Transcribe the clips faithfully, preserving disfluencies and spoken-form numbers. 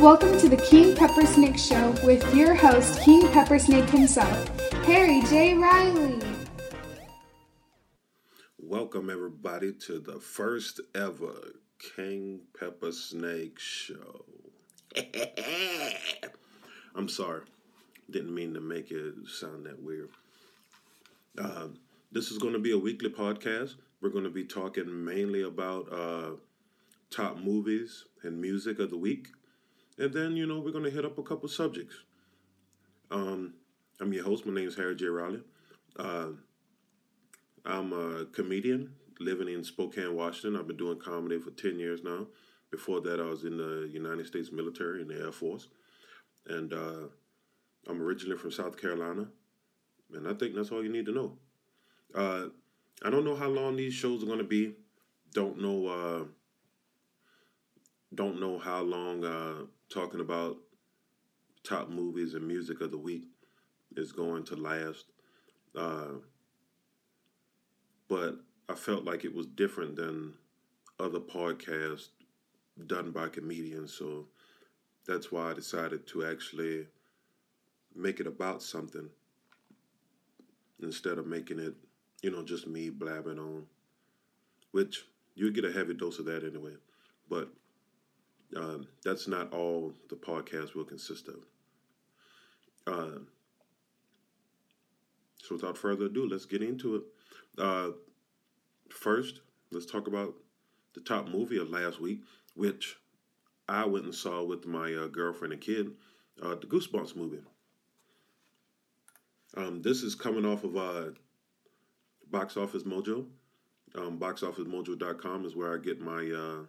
Welcome to the King Peppersnake Show with your host, King Peppersnake himself, Harry J. Riley. Welcome, everybody, to the first ever King Peppersnake Show. I'm sorry. Didn't mean to make it sound that weird. Uh, this is going to be a weekly podcast. We're going to be talking mainly about uh, top movies and music of the week. And then, you know, we're going to hit up a couple subjects. Um, I'm your host. My name is Harry J. Riley. Uh, I'm a comedian living in Spokane, Washington. I've been doing comedy for ten years now. Before that, I was in the United States military in the Air Force. And uh, I'm originally from South Carolina. And I think that's all you need to know. Uh, I don't know how long these shows are going to be. Don't know... Uh, Don't know how long uh, talking about top movies and music of the week is going to last. Uh, but I felt like it was different than other podcasts done by comedians. So that's why I decided to actually make it about something instead of making it, you know, just me blabbing on. Which you get a heavy dose of that anyway. But... Um, that's not all the podcast will consist of. Uh, so without further ado, let's get into it. Uh, first, let's talk about the top movie of last week, which I went and saw with my uh, girlfriend and kid, uh, the Goosebumps movie. Um, this is coming off of uh, Box Office Mojo. Um, box office mojo dot com is where I get my... Uh,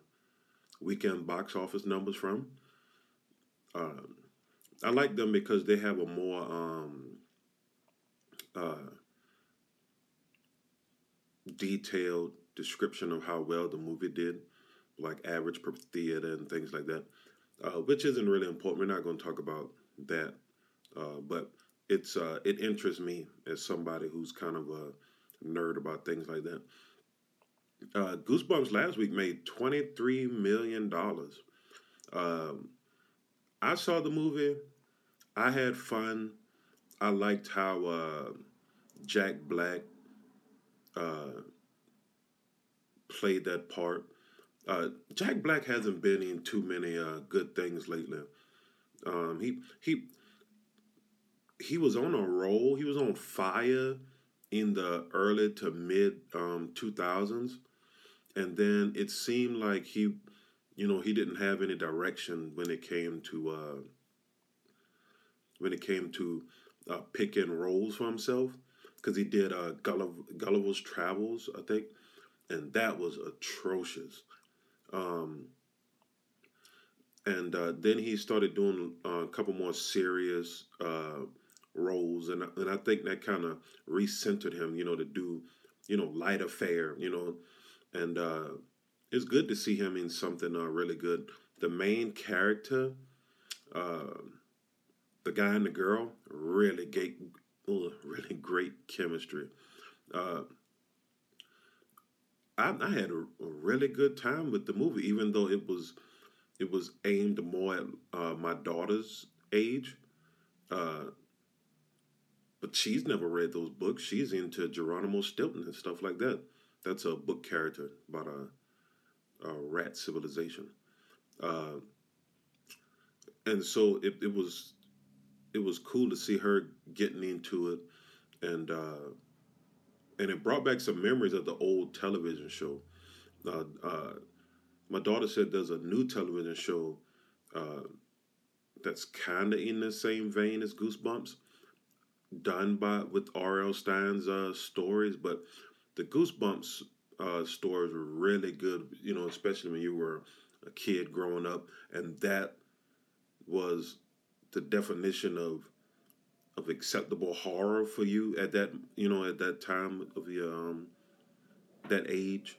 Weekend box office numbers from. Uh, I like them because they have a more um, uh, detailed description of how well the movie did, like average per theater and things like that, uh, which isn't really important. We're not going to talk about that, uh, but it's uh, it interests me as somebody who's kind of a nerd about things like that. Uh, Goosebumps last week made twenty-three million dollars. Um, I saw the movie. I had fun. I liked how uh, Jack Black uh, played that part. Uh, Jack Black hasn't been in too many uh, good things lately. Um, he he he was on a roll. He was on fire in the early to mid um, two thousands. And then it seemed like he, you know, he didn't have any direction when it came to, uh, when it came to uh, picking roles for himself. Because he did uh, Gulliver, Gulliver's Travels, I think. And that was atrocious. Um, and uh, then he started doing uh, a couple more serious uh, roles. And, and I think that kind of recentered him, you know, to do, you know, lighter fare, you know. And uh, it's good to see him in something uh, really good. The main character, uh, the guy and the girl, really great, really great chemistry. Uh, I, I had a really good time with the movie, even though it was it was aimed more at uh, my daughter's age. Uh, but she's never read those books. She's into Geronimo Stilton and stuff like that. That's a book character about a, a rat civilization, uh, and so it, it was it was cool to see her getting into it, and uh, and it brought back some memories of the old television show. Uh, uh, my daughter said there's a new television show uh, that's kind of in the same vein as Goosebumps, done by with R L Stine's uh, stories, but the Goosebumps uh, stories were really good, you know, especially when you were a kid growing up, and that was the definition of of acceptable horror for you at that, you know, at that time of your um, that age.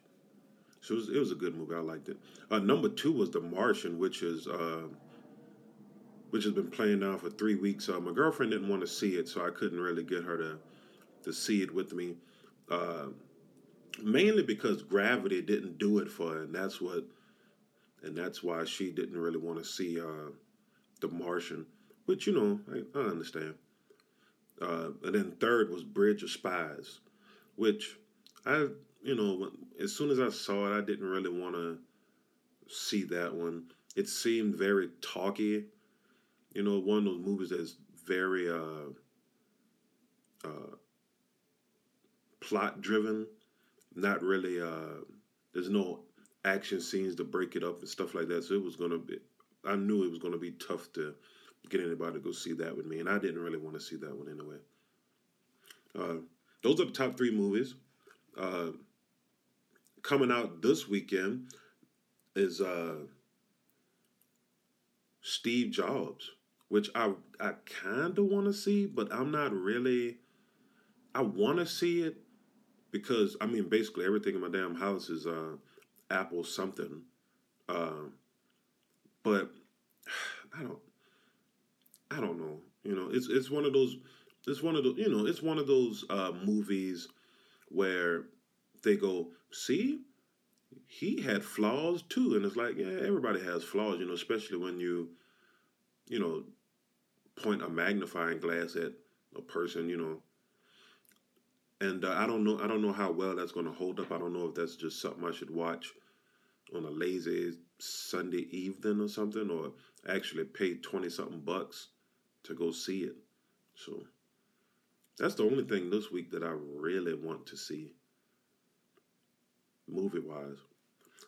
So it was, it was a good movie. I liked it. Uh, number two was The Martian, which is uh, which has been playing now for three weeks. Uh, my girlfriend didn't want to see it, so I couldn't really get her to to see it with me. Uh, Mainly because gravity didn't do it for her, and that's what, and that's why she didn't really want to see uh, The Martian, which, you know, I, I understand. Uh, and then third was Bridge of Spies, which I, you know, as soon as I saw it, I didn't really want to see that one. It seemed very talky. You know, one of those movies that's very uh, uh, plot-driven, not really, uh, there's no action scenes to break it up and stuff like that. So it was going to be, I knew it was going to be tough to get anybody to go see that with me, and I didn't really want to see that one anyway. Uh, those are the top three movies. Uh, coming out this weekend is uh, Steve Jobs, which I I kind of want to see, but I'm not really, I want to see it because, I mean, basically everything in my damn house is uh, Apple something. Uh, but I don't, I don't know. You know, it's it's one of those, it's one of those, you know, it's one of those uh, movies where they go, see, he had flaws too. And it's like, yeah, everybody has flaws, you know, especially when you, you know, point a magnifying glass at a person, you know. And uh, I don't know, I don't know how well that's going to hold up. I don't know if that's just something I should watch on a lazy Sunday evening or something, or actually pay twenty something bucks to go see it. So that's the only thing this week that I really want to see, movie-wise.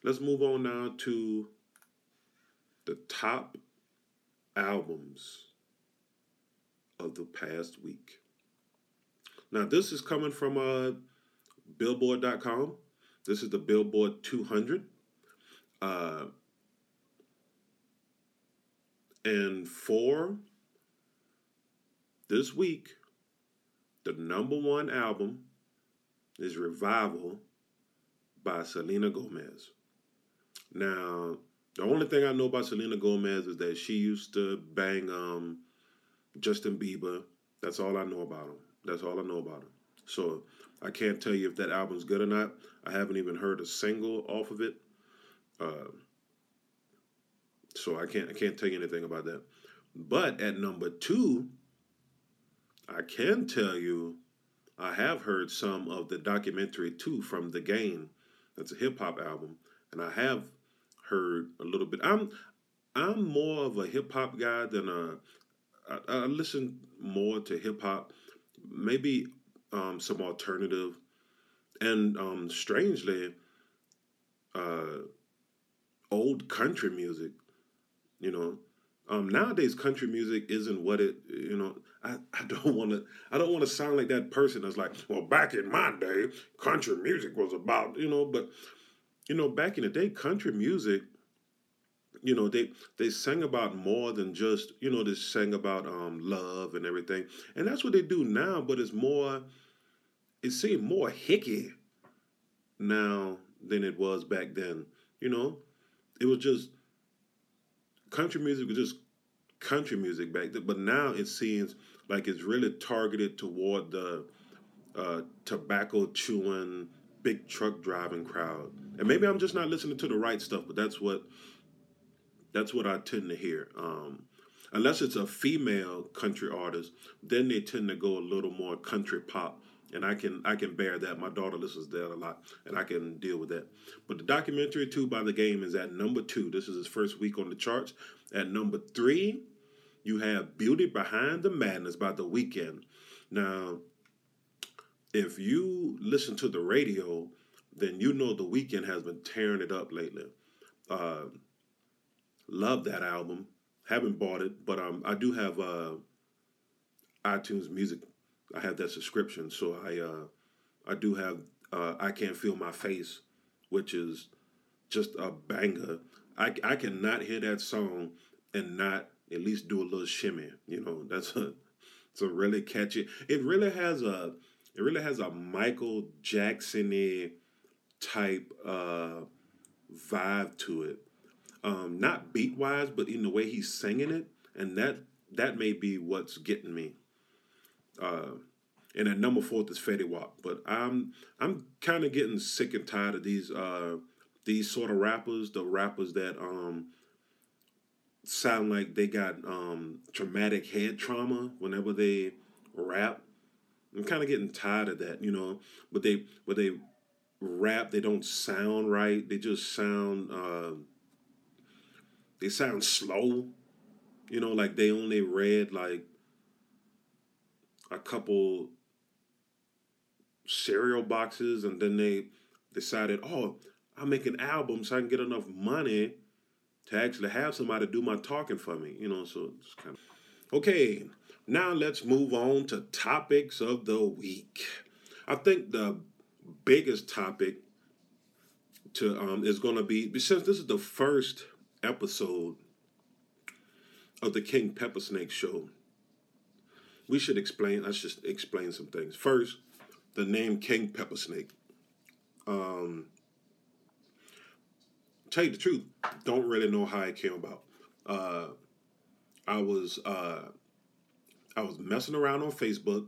Let's move on now to the top albums of the past week. Now, this is coming from uh, Billboard dot com. This is the Billboard two hundred. Uh, and for this week, the number one album is Revival by Selena Gomez. Now, the only thing I know about Selena Gomez is that she used to bang um, Justin Bieber. That's all I know about him. That's all I know about him. So I can't tell you if that album's good or not. I haven't even heard a single off of it. Uh, so I can't I can't tell you anything about that. But at number two, I can tell you, I have heard some of The Documentary two from The Game. That's a hip-hop album. And I have heard a little bit. I'm I'm more of a hip-hop guy than a... I, I listen more to hip-hop. Maybe um, some alternative. And um, strangely, uh, old country music, you know. Um, nowadays, country music isn't what it, you know, I, I don't want to, I don't want to sound like that person that's like, well, back in my day, country music was about, you know, but, you know, back in the day, country music, you know, they, they sang about more than just, you know, they sang about um, love and everything. And that's what they do now, but it's more, it seemed more hickey now than it was back then, you know. It was just, country music was just country music back then, but now it seems like it's really targeted toward the uh, tobacco-chewing, big truck-driving crowd. And maybe I'm just not listening to the right stuff, but that's what that's what I tend to hear. Um, unless it's a female country artist, then they tend to go a little more country pop, and I can I can bear that. My daughter listens to that a lot, and I can deal with that. But The Documentary two by The Game is at number two. This is his first week on the charts. At number three, you have Beauty Behind the Madness by The Weeknd. Now, if you listen to the radio, then you know The Weeknd has been tearing it up lately. Uh, love that album. Haven't bought it, but um, I do have uh, iTunes Music. I have that subscription, so I uh, I do have uh, I Can't Feel My Face, which is just a banger. I, I cannot hear that song and not at least do a little shimmy. You know, that's a it's a really catchy. It really has a it really has a Michael Jackson-y type uh, vibe to it. Um, not beat wise, but in the way he's singing it, and that that may be what's getting me. Uh, and at number fourth is Fetty Wap, but I'm I'm kind of getting sick and tired of these uh, these sort of rappers, the rappers that um, sound like they got um, traumatic head trauma whenever they rap. I'm kind of getting tired of that, you know. But they, but they rap, they don't sound right. They just sound, uh, they sound slow. You know, like they only read like a couple cereal boxes, and then they decided, oh, I'll make an album so I can get enough money to actually have somebody do my talking for me. You know, so it's kind of... Okay, now let's move on to topics of the week. I think the biggest topic to um is going to be, since this is the first episode of the King Peppersnake show, we should explain, I should explain some things. First, the name King Peppersnake. Um, tell you the truth, don't really know how it came about. Uh, I was uh, I was messing around on Facebook,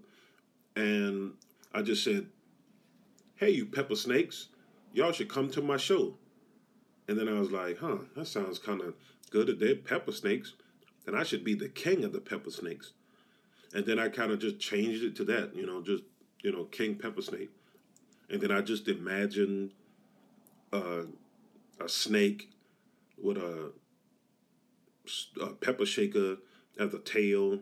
and I just said, "Hey, you Peppersnakes, y'all should come to my show." And then I was like, "Huh, that sounds kind of good. If they're Peppersnakes, then I should be the king of the Peppersnakes." And then I kind of just changed it to that, you know, just, you know, King Peppersnake. And then I just imagined uh, a snake with a, a pepper shaker at the tail.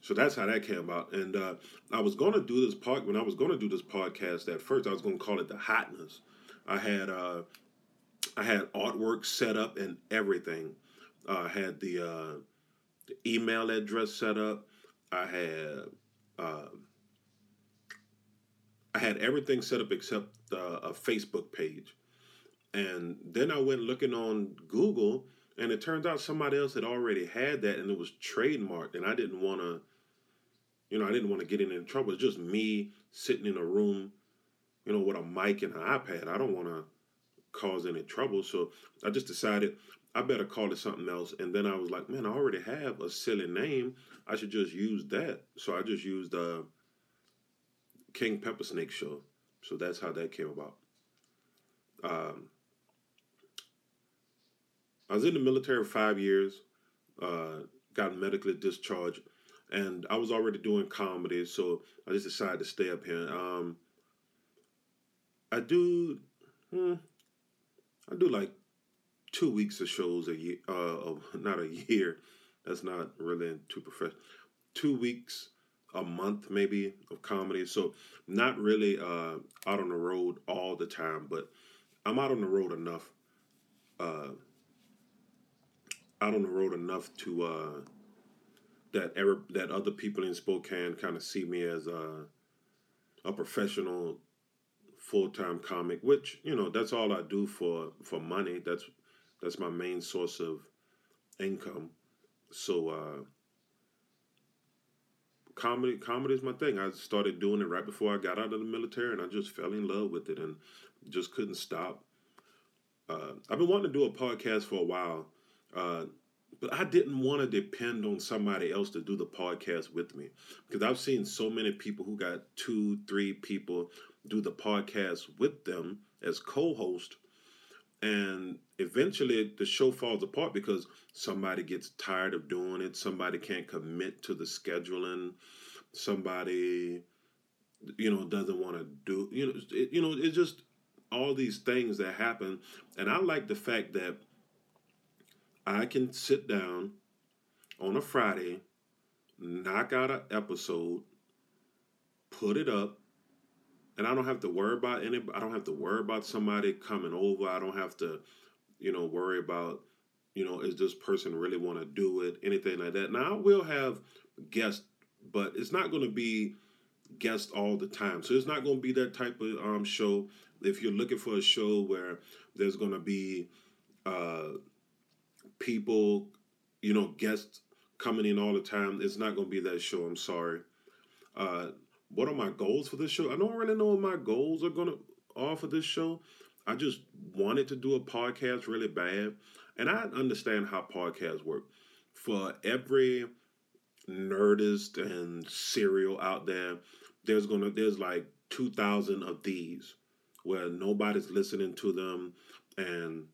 So that's how that came about. And uh, I was going to do this pod, when I was going to do this podcast at first, I was going to call it The Hotness. I had uh, I had artwork set up and everything. Uh, I had the, uh, the email address set up. I had uh, I had everything set up except uh, a Facebook page. And then I went looking on Google, and it turns out somebody else had already had that, and it was trademarked. And I didn't want to, you know, I didn't want to get in any trouble. It's just me sitting in a room, you know, with a mic and an iPad. I don't want to cause any trouble. So I just decided I better call it something else. And then I was like, man, I already have a silly name. I should just use that. So I just used uh, King Peppersnake Show. So that's how that came about. Um, I was in the military for five years, uh, got medically discharged, and I was already doing comedy, so I just decided to stay up here. Um, I do, hmm, I do like two weeks of shows a year, uh, of, not a year, that's not really too professional, two weeks a month maybe of comedy, so not really uh, out on the road all the time, but I'm out on the road enough, uh, out on the road enough to uh, that ever, that other people in Spokane kind of see me as a, a professional full-time comic, which, you know, that's all I do for, for money. That's that's my main source of income. So uh, comedy comedy is my thing. I started doing it right before I got out of the military, and I just fell in love with it and just couldn't stop. Uh, I've been wanting to do a podcast for a while. Uh, but I didn't want to depend on somebody else to do the podcast with me, because I've seen so many people who got two, three people do the podcast with them as co-host, and eventually the show falls apart because somebody gets tired of doing it, somebody can't commit to the scheduling, somebody, you know, doesn't want to do, you know, it, you know, it's just all these things that happen, and I like the fact that I can sit down on a Friday, knock out an episode, put it up, and I don't have to worry about any. I don't have to worry about somebody coming over. I don't have to, you know, worry about, you know, is this person really want to do it, anything like that. Now, I will have guests, but it's not going to be guests all the time. So it's not going to be that type of um, show. If you're looking for a show where there's going to be uh people, you know, guests coming in all the time, it's not going to be that show. I'm sorry. Uh, what are my goals for this show? I don't really know what my goals are going to are for this show. I just wanted to do a podcast really bad. And I understand how podcasts work. For every Nerdist and Serial out there, there's going to, there's like two thousand of these where nobody's listening to them, and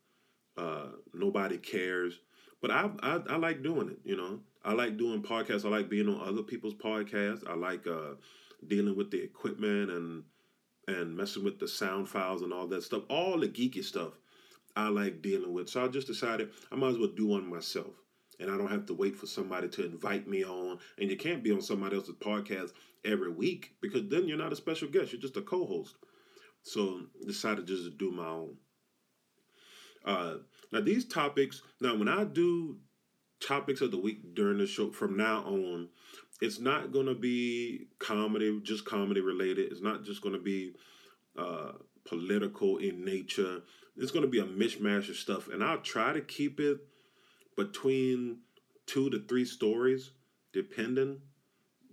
Uh, nobody cares. But I, I I like doing it, you know. I like doing podcasts. I like being on other people's podcasts. I like uh, dealing with the equipment and and messing with the sound files and all that stuff. All the geeky stuff I like dealing with. So I just decided I might as well do one myself. And I don't have to wait for somebody to invite me on. And you can't be on somebody else's podcast every week, because then you're not a special guest. You're just a co-host. So I decided just to do my own. Uh, now, these topics, now when I do topics of the week during the show, from now on, it's not going to be comedy, just comedy related. It's not just going to be uh, political in nature. It's going to be a mishmash of stuff. And I'll try to keep it between two to three stories, depending.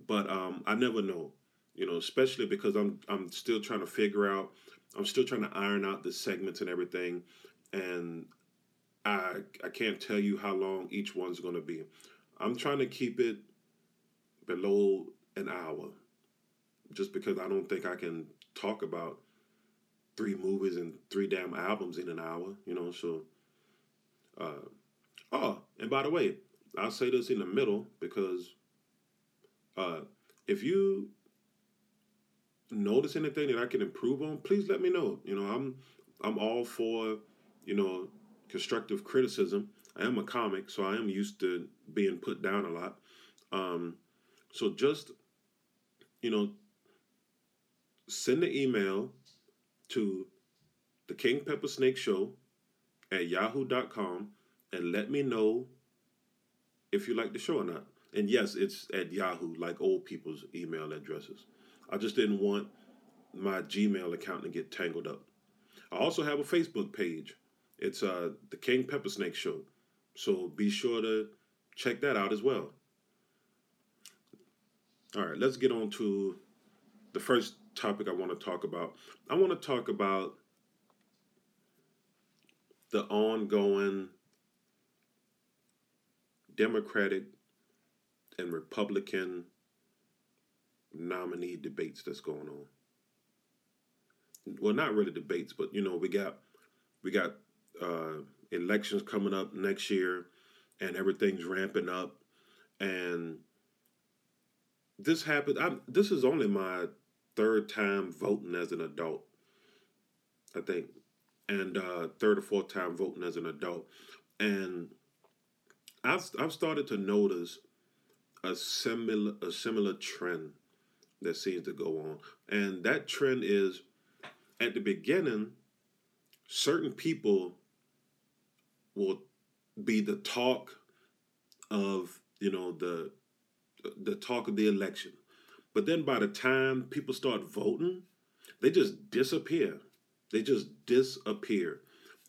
But um, I never know, you know, especially because I'm I'm still trying to figure out, I'm still trying to iron out the segments and everything. And I I can't tell you how long each one's going to be. I'm trying to keep it below an hour, just because I don't think I can talk about three movies and three damn albums in an hour, you know, so... Uh, Oh, and by the way, I'll say this in the middle, because uh, if you notice anything that I can improve on, please let me know. You know, I'm I'm all for, you know, constructive criticism. I am a comic, so I am used to being put down a lot. Um, so just, you know, send an email to the King Peppersnake Show at yahoo dot com. And let me know if you like the show or not. And yes, it's at Yahoo, like old people's email addresses. I just didn't want my Gmail account to get tangled up. I also have a Facebook page. It's uh, the King Peppersnake Show. So be sure to check that out as well. All right, let's get on to the first topic I want to talk about. I want to talk about the ongoing Democratic and Republican nominee debates that's going on. Well, not really debates, but you know, we got we got uh, elections coming up next year, and everything's ramping up. And this happened. I'm, this is only my third time voting as an adult, I think, and uh, third or fourth time voting as an adult, and I've, I've started to notice a similar a similar trend that seems to go on. And that trend is, at the beginning, certain people will be the talk of, you know, the the talk of the election. But then by the time people start voting, they just disappear. They just disappear.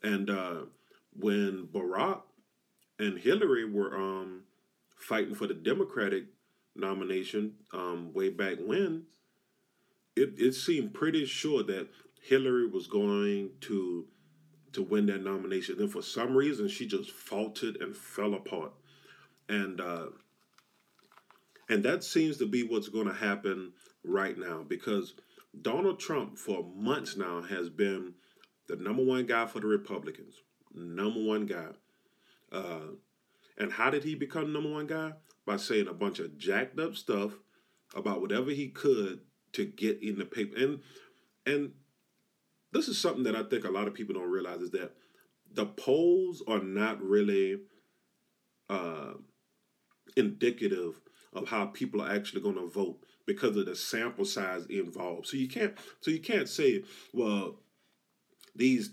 And uh, when Barack and Hillary were um, fighting for the Democratic nomination um, way back when, it, it seemed pretty sure that Hillary was going to to win that nomination. And for some reason, she just faltered and fell apart. And uh, and that seems to be what's going to happen right now, because Donald Trump for months now has been the number one guy for the Republicans. Number one guy. Uh, and how did he become number one guy? By saying a bunch of jacked up stuff about whatever he could to get in the paper. And and this is something that I think a lot of people don't realize, is that the polls are not really uh, indicative of how people are actually going to vote, because of the sample size involved. So you can't. So you can't say, well, these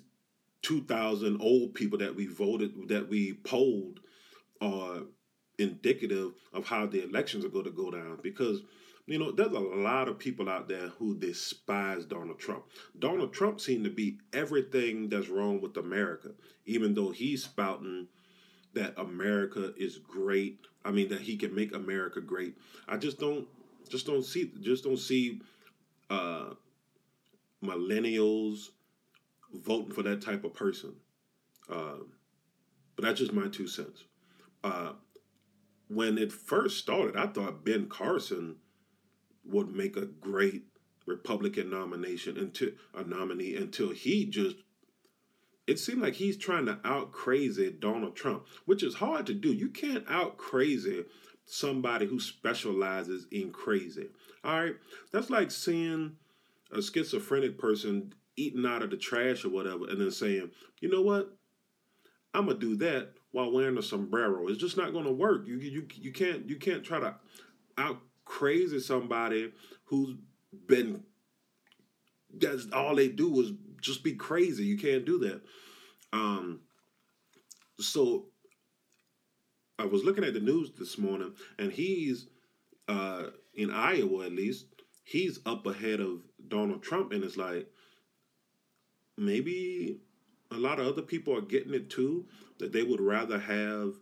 two thousand old people that we voted, that we polled, are indicative of how the elections are going to go down. Because, you know, there's a lot of people out there who despise Donald Trump. Donald Trump seemed to be everything that's wrong with America, even though he's spouting that America is great. I mean, that he can make America great. I just don't, just don't see, just don't see uh, millennials voting for that type of person. Uh, but that's just my two cents. Uh, when it first started, I thought Ben Carson would make a great Republican nomination until a nominee until he just it seemed like he's trying to out-crazy Donald Trump, which is hard to do. You can't out-crazy somebody who specializes in crazy. All right? That's like seeing a schizophrenic person eating out of the trash or whatever and then saying, you know what? I'm going to do that while wearing a sombrero. It's just not going to work. You, you, you, can't, you can't try to out-crazy somebody who's been... That's all they do is just be crazy. You can't do that. Um, so I was looking at the news this morning, and he's, uh, in Iowa at least, he's up ahead of Donald Trump, and it's like, maybe a lot of other people are getting it too, that they would rather have,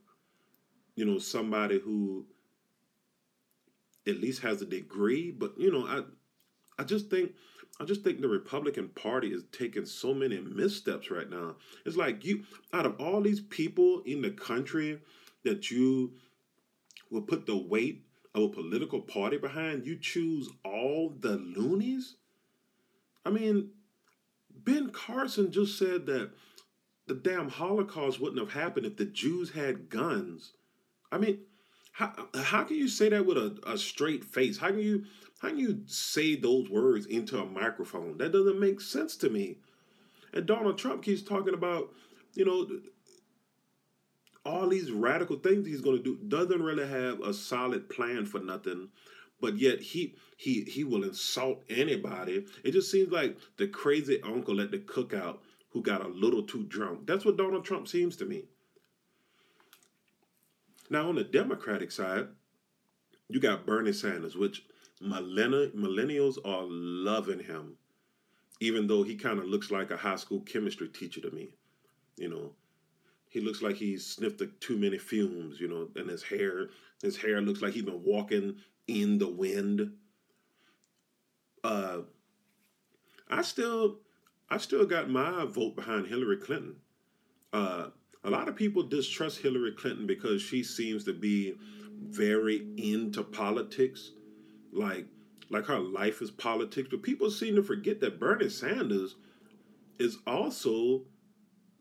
you know, somebody who at least has a degree. But, you know, I, I just think... I just think the Republican Party is taking so many missteps right now. It's like, you, out of all these people in the country that you will put the weight of a political party behind, you choose all the loonies? I mean, Ben Carson just said that the damn Holocaust wouldn't have happened if the Jews had guns. I mean, how how can you say that with a, a straight face? How can you... How can you say those words into a microphone? That doesn't make sense to me. And Donald Trump keeps talking about, you know, all these radical things he's going to do. Doesn't really have a solid plan for nothing. But yet he he he will insult anybody. It just seems like the crazy uncle at the cookout who got a little too drunk. That's what Donald Trump seems to me. Now, on the Democratic side, you got Bernie Sanders, which... Millennials are loving him, even though he kind of looks like a high school chemistry teacher to me. You know, he looks like he sniffed a, too many fumes, you know, and his hair, his hair looks like he's been walking in the wind. Uh, I still, I still got my vote behind Hillary Clinton. Uh, a lot of people distrust Hillary Clinton because she seems to be very into politics. Like, like her life is politics, but people seem to forget that Bernie Sanders is also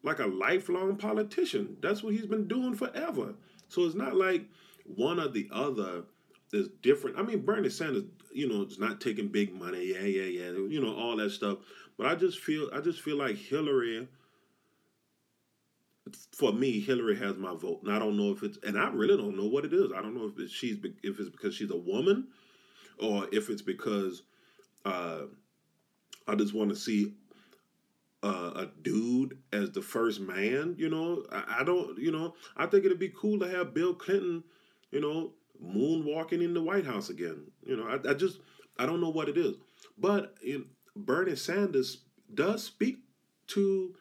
like a lifelong politician. That's what he's been doing forever. So it's not like one or the other is different. I mean, Bernie Sanders, you know, is not taking big money. Yeah, yeah, yeah. You know, all that stuff. But I just feel, I just feel like Hillary. For me, Hillary has my vote, and I don't know if it's, and I really don't know what it is. I don't know if it's, she's, if it's because she's a woman. Or if it's because uh, I just want to see uh, a dude as the first man, you know. I, I don't, you know, I think it'd be cool to have Bill Clinton, you know, moonwalking in the White House again. You know, I, I just, I don't know what it is. But in, Bernie Sanders does speak to,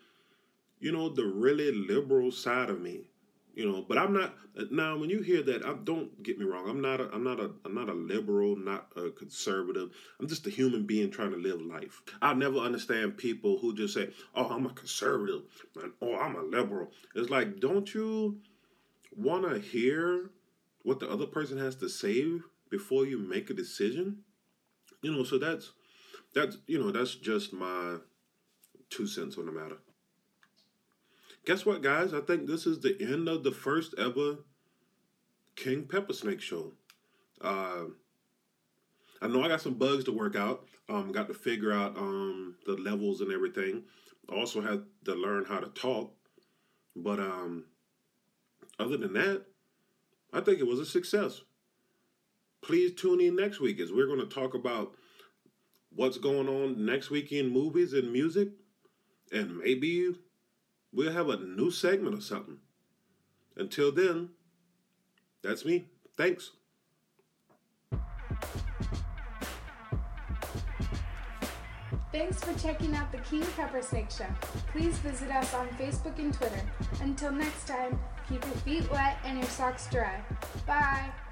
you know, the really liberal side of me. You know, but I'm not, now when you hear that, I, don't get me wrong, I'm not a, I'm not a, I'm not a liberal, not a conservative. I'm just a human being trying to live life. I never understand people who just say, oh, I'm a conservative, or I'm a liberal. It's like, don't you want to hear what the other person has to say before you make a decision? You know, so that's, that's, you know, that's just my two cents on the matter. Guess what, guys? I think this is the end of the first ever King Peppersnake show. Uh, I know I got some bugs to work out. Um, got to figure out um, the levels and everything. Also had to learn how to talk. But um, other than that, I think it was a success. Please tune in next week as we're going to talk about what's going on next week in movies and music. And maybe... we'll have a new segment or something. Until then, that's me. Thanks. Thanks for checking out the King Peppersnake Show. Please visit us on Facebook and Twitter. Until next time, keep your feet wet and your socks dry. Bye.